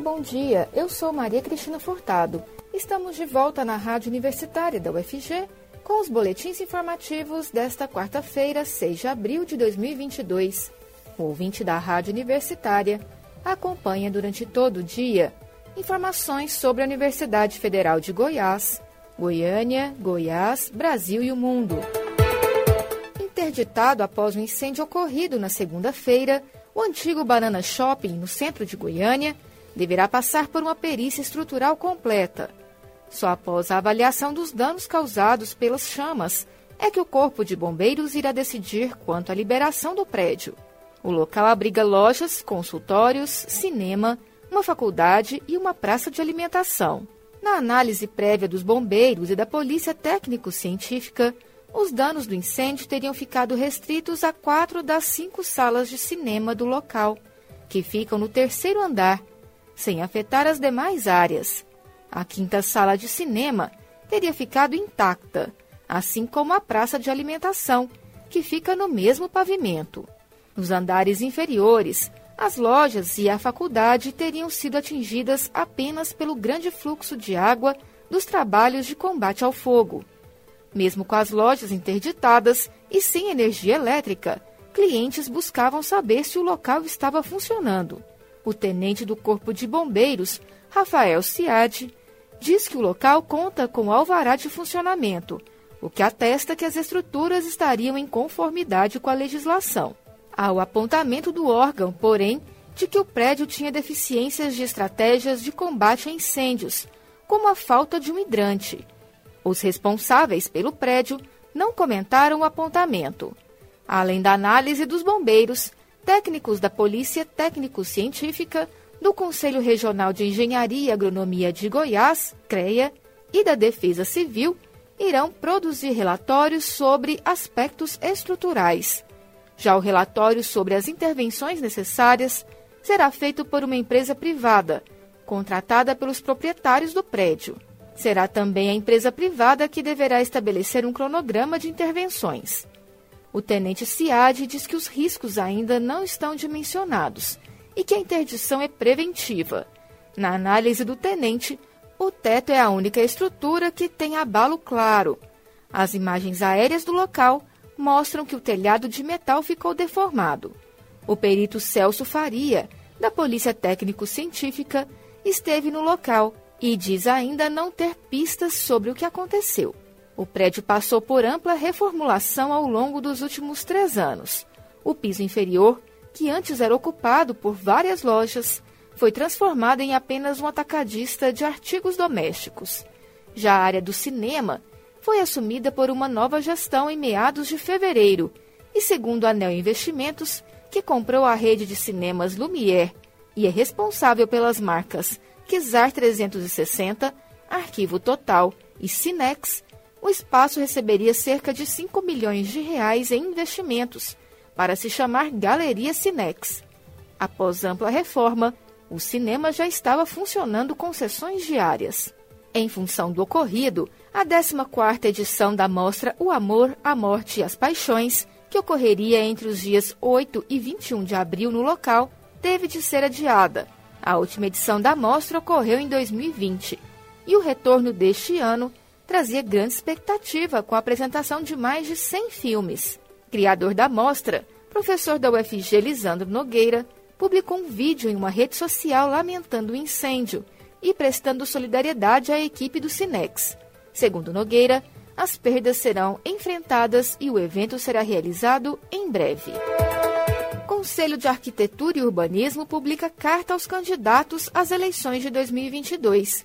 bom dia. Eu sou Maria Cristina Furtado. Estamos de volta na Rádio Universitária da UFG com os boletins informativos desta quarta-feira, 6 de abril de 2022. O ouvinte da Rádio Universitária acompanha durante todo o dia informações sobre a Universidade Federal de Goiás, Goiânia, Goiás, Brasil e o mundo. Interditado após um incêndio ocorrido na segunda-feira, o antigo Banana Shopping, no centro de Goiânia, deverá passar por uma perícia estrutural completa. Só após a avaliação dos danos causados pelas chamas é que o Corpo de Bombeiros irá decidir quanto à liberação do prédio. O local abriga lojas, consultórios, cinema, uma faculdade e uma praça de alimentação. Na análise prévia dos bombeiros e da Polícia Técnico-Científica, os danos do incêndio teriam ficado restritos a 4 das 5 salas de cinema do local, que ficam no terceiro andar, sem afetar as demais áreas. A quinta sala de cinema teria ficado intacta, assim como a praça de alimentação, que fica no mesmo pavimento. Nos andares inferiores, as lojas e a faculdade teriam sido atingidas apenas pelo grande fluxo de água dos trabalhos de combate ao fogo. Mesmo com as lojas interditadas e sem energia elétrica, clientes buscavam saber se o local estava funcionando. O tenente do Corpo de Bombeiros, Rafael Cyad, diz que o local conta com alvará de funcionamento, o que atesta que as estruturas estariam em conformidade com a legislação. Há o apontamento do órgão, porém, de que o prédio tinha deficiências de estratégias de combate a incêndios, como a falta de um hidrante. Os responsáveis pelo prédio não comentaram o apontamento. Além da análise dos bombeiros, técnicos da Polícia Técnico-Científica, do Conselho Regional de Engenharia e Agronomia de Goiás, CREA, e da Defesa Civil, irão produzir relatórios sobre aspectos estruturais. Já o relatório sobre as intervenções necessárias será feito por uma empresa privada, contratada pelos proprietários do prédio. Será também a empresa privada que deverá estabelecer um cronograma de intervenções. O tenente Cyad diz que os riscos ainda não estão dimensionados e que a interdição é preventiva. Na análise do tenente, o teto é a única estrutura que tem abalo claro. As imagens aéreas do local mostram que o telhado de metal ficou deformado. O perito Celso Faria, da Polícia Técnico-Científica, esteve no local e diz ainda não ter pistas sobre o que aconteceu. O prédio passou por ampla reformulação ao longo dos últimos 3 anos. O piso inferior, que antes era ocupado por várias lojas, foi transformado em apenas um atacadista de artigos domésticos. Já a área do cinema foi assumida por uma nova gestão em meados de fevereiro e, segundo a Neo Investimentos, que comprou a rede de cinemas Lumière e é responsável pelas marcas Quasar 360, Arquivo Total e Cinex, o espaço receberia cerca de 5 milhões de reais em investimentos para se chamar Galeria Cinex. Após ampla reforma, o cinema já estava funcionando com sessões diárias. Em função do ocorrido, a 14ª edição da mostra O Amor, a Morte e as Paixões, que ocorreria entre os dias 8 e 21 de abril no local, teve de ser adiada. A última edição da mostra ocorreu em 2020 e o retorno deste ano trazia grande expectativa com a apresentação de mais de 100 filmes. Criador da mostra, professor da UFG Lisandro Nogueira, publicou um vídeo em uma rede social lamentando o incêndio e prestando solidariedade à equipe do Cinex. Segundo Nogueira, as perdas serão enfrentadas e o evento será realizado em breve. O Conselho de Arquitetura e Urbanismo publica carta aos candidatos às eleições de 2022.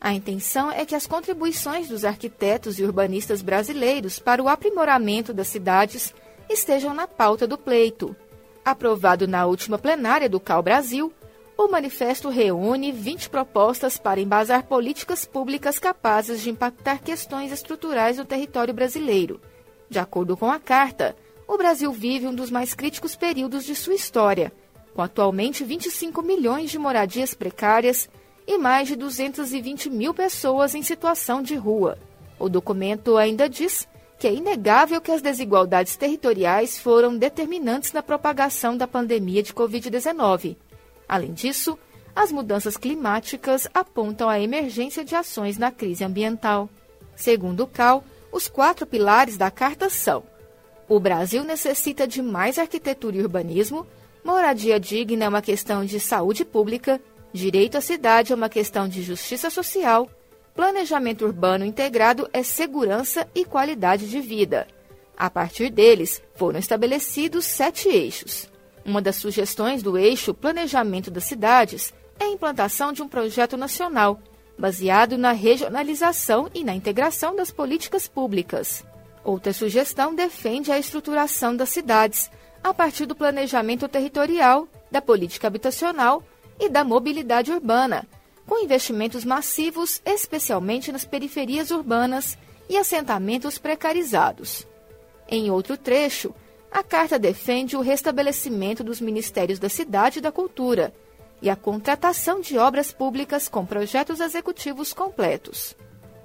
A intenção é que as contribuições dos arquitetos e urbanistas brasileiros para o aprimoramento das cidades estejam na pauta do pleito. Aprovado na última plenária do CAU Brasil, o manifesto reúne 20 propostas para embasar políticas públicas capazes de impactar questões estruturais do território brasileiro. De acordo com a carta, o Brasil vive um dos mais críticos períodos de sua história, com atualmente 25 milhões de moradias precárias e mais de 220 mil pessoas em situação de rua. O documento ainda diz que é inegável que as desigualdades territoriais foram determinantes na propagação da pandemia de Covid-19. Além disso, as mudanças climáticas apontam a emergência de ações na crise ambiental. Segundo o CAU, os 4 pilares da carta são: o Brasil necessita de mais arquitetura e urbanismo, moradia digna é uma questão de saúde pública, direito à cidade é uma questão de justiça social, planejamento urbano integrado é segurança e qualidade de vida. A partir deles, foram estabelecidos 7 eixos. Uma das sugestões do eixo Planejamento das Cidades é a implantação de um projeto nacional, baseado na regionalização e na integração das políticas públicas. Outra sugestão defende a estruturação das cidades, a partir do planejamento territorial, da política habitacional e da mobilidade urbana, com investimentos massivos, especialmente nas periferias urbanas e assentamentos precarizados. Em outro trecho, a carta defende o restabelecimento dos Ministérios da Cidade e da Cultura e a contratação de obras públicas com projetos executivos completos.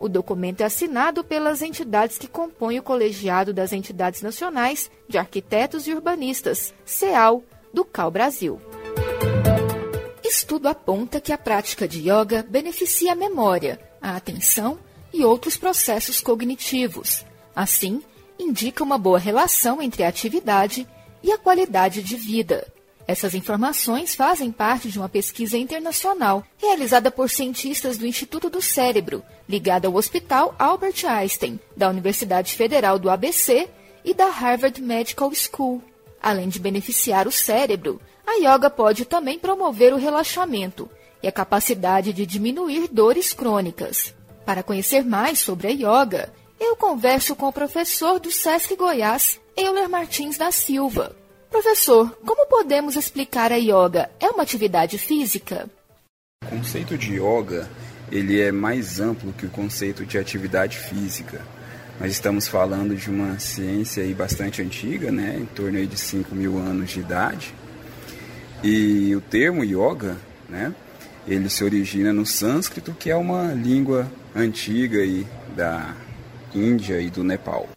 O documento é assinado pelas entidades que compõem o Colegiado das Entidades Nacionais de Arquitetos e Urbanistas, CEAU, do CAU Brasil. Estudo aponta que a prática de yoga beneficia a memória, a atenção e outros processos cognitivos. Assim, indica uma boa relação entre a atividade e a qualidade de vida. Essas informações fazem parte de uma pesquisa internacional realizada por cientistas do Instituto do Cérebro, ligada ao Hospital Albert Einstein, da Universidade Federal do ABC e da Harvard Medical School. Além de beneficiar o cérebro, a yoga pode também promover o relaxamento e a capacidade de diminuir dores crônicas. Para conhecer mais sobre a yoga, eu converso com o professor do SESC Goiás, Euler Martins da Silva. Professor, como podemos explicar a yoga? É uma atividade física? O conceito de yoga, ele é mais amplo que o conceito de atividade física. Nós estamos falando de uma ciência aí bastante antiga, né? Em torno aí de 5.000 anos de idade. E o termo yoga, né? Ele se origina no sânscrito, que é uma língua antiga aí da Índia e do Nepal.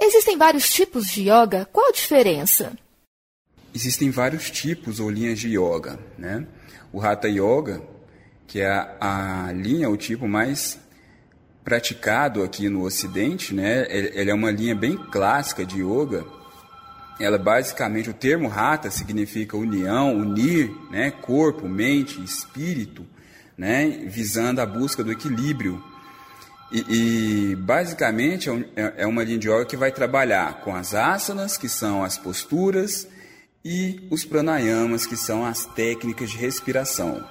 Existem vários tipos de yoga, qual a diferença? Existem vários tipos ou linhas de yoga, né? O Hatha Yoga, que é a linha, o tipo mais praticado aqui no Ocidente, né? Ele é uma linha bem clássica de yoga. Ela basicamente, o termo Hatha significa união, unir, né? Corpo, mente, espírito, né? Visando a busca do equilíbrio. E basicamente é uma linha de yoga que vai trabalhar com as asanas, que são as posturas, e os pranayamas, que são as técnicas de respiração.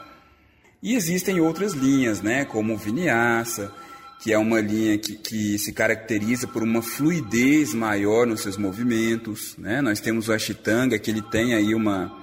E existem outras linhas, né, como o vinyasa, que é uma linha que se caracteriza por uma fluidez maior nos seus movimentos, né? Nós temos o Ashitanga, que ele tem aí uma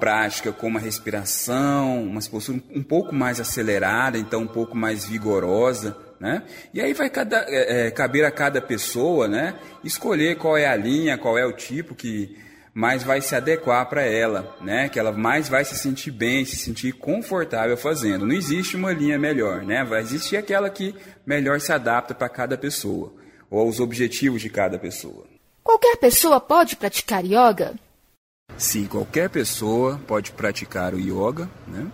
prática com uma respiração, umas posturas um pouco mais acelerada, então um pouco mais vigorosa, né? E aí vai caber a cada pessoa, né, escolher qual é a linha, qual é o tipo que mais vai se adequar para ela, né, que ela mais vai se sentir bem, se sentir confortável fazendo. Não existe uma linha melhor, né? Vai existir aquela que melhor se adapta para cada pessoa, ou aos objetivos de cada pessoa. Qualquer pessoa pode praticar yoga? Sim, qualquer pessoa pode praticar o yoga, né?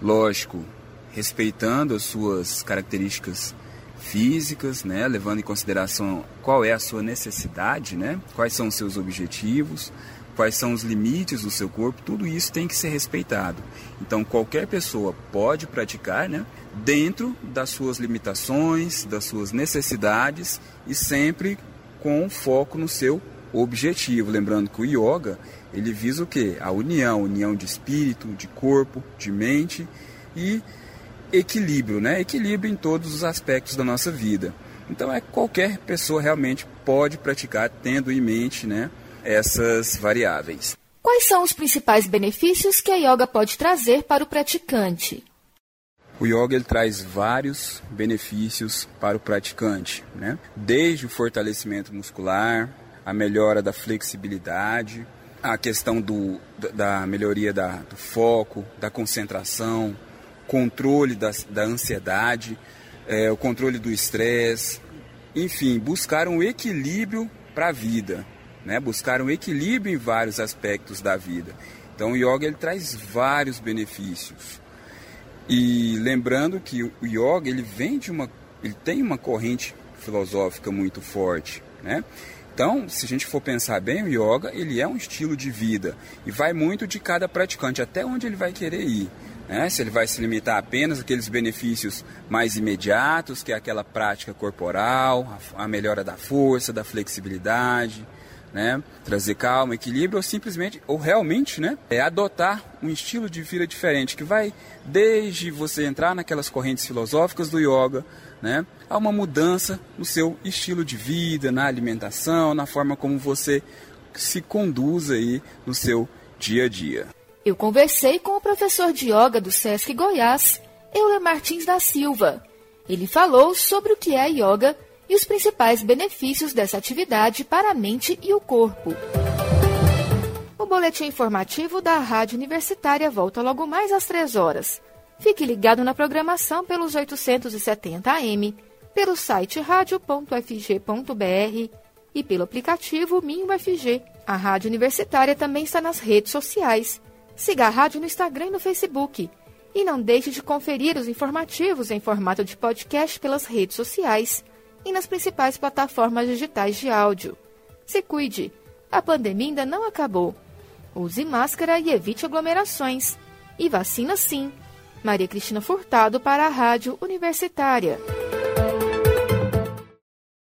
Lógico, respeitando as suas características físicas, né? Levando em consideração qual é a sua necessidade, né? Quais são os seus objetivos, quais são os limites do seu corpo, tudo isso tem que ser respeitado. Então, qualquer pessoa pode praticar, né? Dentro das suas limitações, das suas necessidades e sempre com foco no seu objetivo. Lembrando que o yoga, ele visa o quê? A união de espírito, de corpo, de mente e equilíbrio, né? Equilíbrio em todos os aspectos da nossa vida. Então, qualquer pessoa realmente pode praticar, tendo em mente, né, essas variáveis. Quais são os principais benefícios que a yoga pode trazer para o praticante? O yoga, ele traz vários benefícios para o praticante, né? Desde o fortalecimento muscular, a melhora da flexibilidade, a questão da melhoria do foco, da concentração, controle da ansiedade, o controle do estresse, enfim, buscar um equilíbrio para a vida, né? Buscar um equilíbrio em vários aspectos da vida. Então o yoga, ele traz vários benefícios. E lembrando que o yoga ele vem de uma, ele tem uma corrente filosófica muito forte, né? Então, se a gente for pensar bem, o yoga ele é um estilo de vida e vai muito de cada praticante, até onde ele vai querer ir. Né? Se ele vai se limitar apenas àqueles benefícios mais imediatos, que é aquela prática corporal, a melhora da força, da flexibilidade, né? Trazer calma, equilíbrio, ou simplesmente, ou realmente, né? É adotar um estilo de vida diferente, que vai desde você entrar naquelas correntes filosóficas do yoga, né? Há uma mudança no seu estilo de vida, na alimentação, na forma como você se conduz aí no seu dia a dia. Eu conversei com o professor de yoga do SESC Goiás, Euler Martins da Silva. Ele falou sobre o que é yoga e os principais benefícios dessa atividade para a mente e o corpo. O boletim informativo da Rádio Universitária volta logo mais às 3 horas. Fique ligado na programação pelos 870 AM, pelo site radio.fg.br e pelo aplicativo Minha UFG. A Rádio Universitária também está nas redes sociais. Siga a rádio no Instagram e no Facebook. E não deixe de conferir os informativos em formato de podcast pelas redes sociais e nas principais plataformas digitais de áudio. Se cuide, a pandemia ainda não acabou. Use máscara e evite aglomerações. E vacina sim. Maria Cristina Furtado para a Rádio Universitária.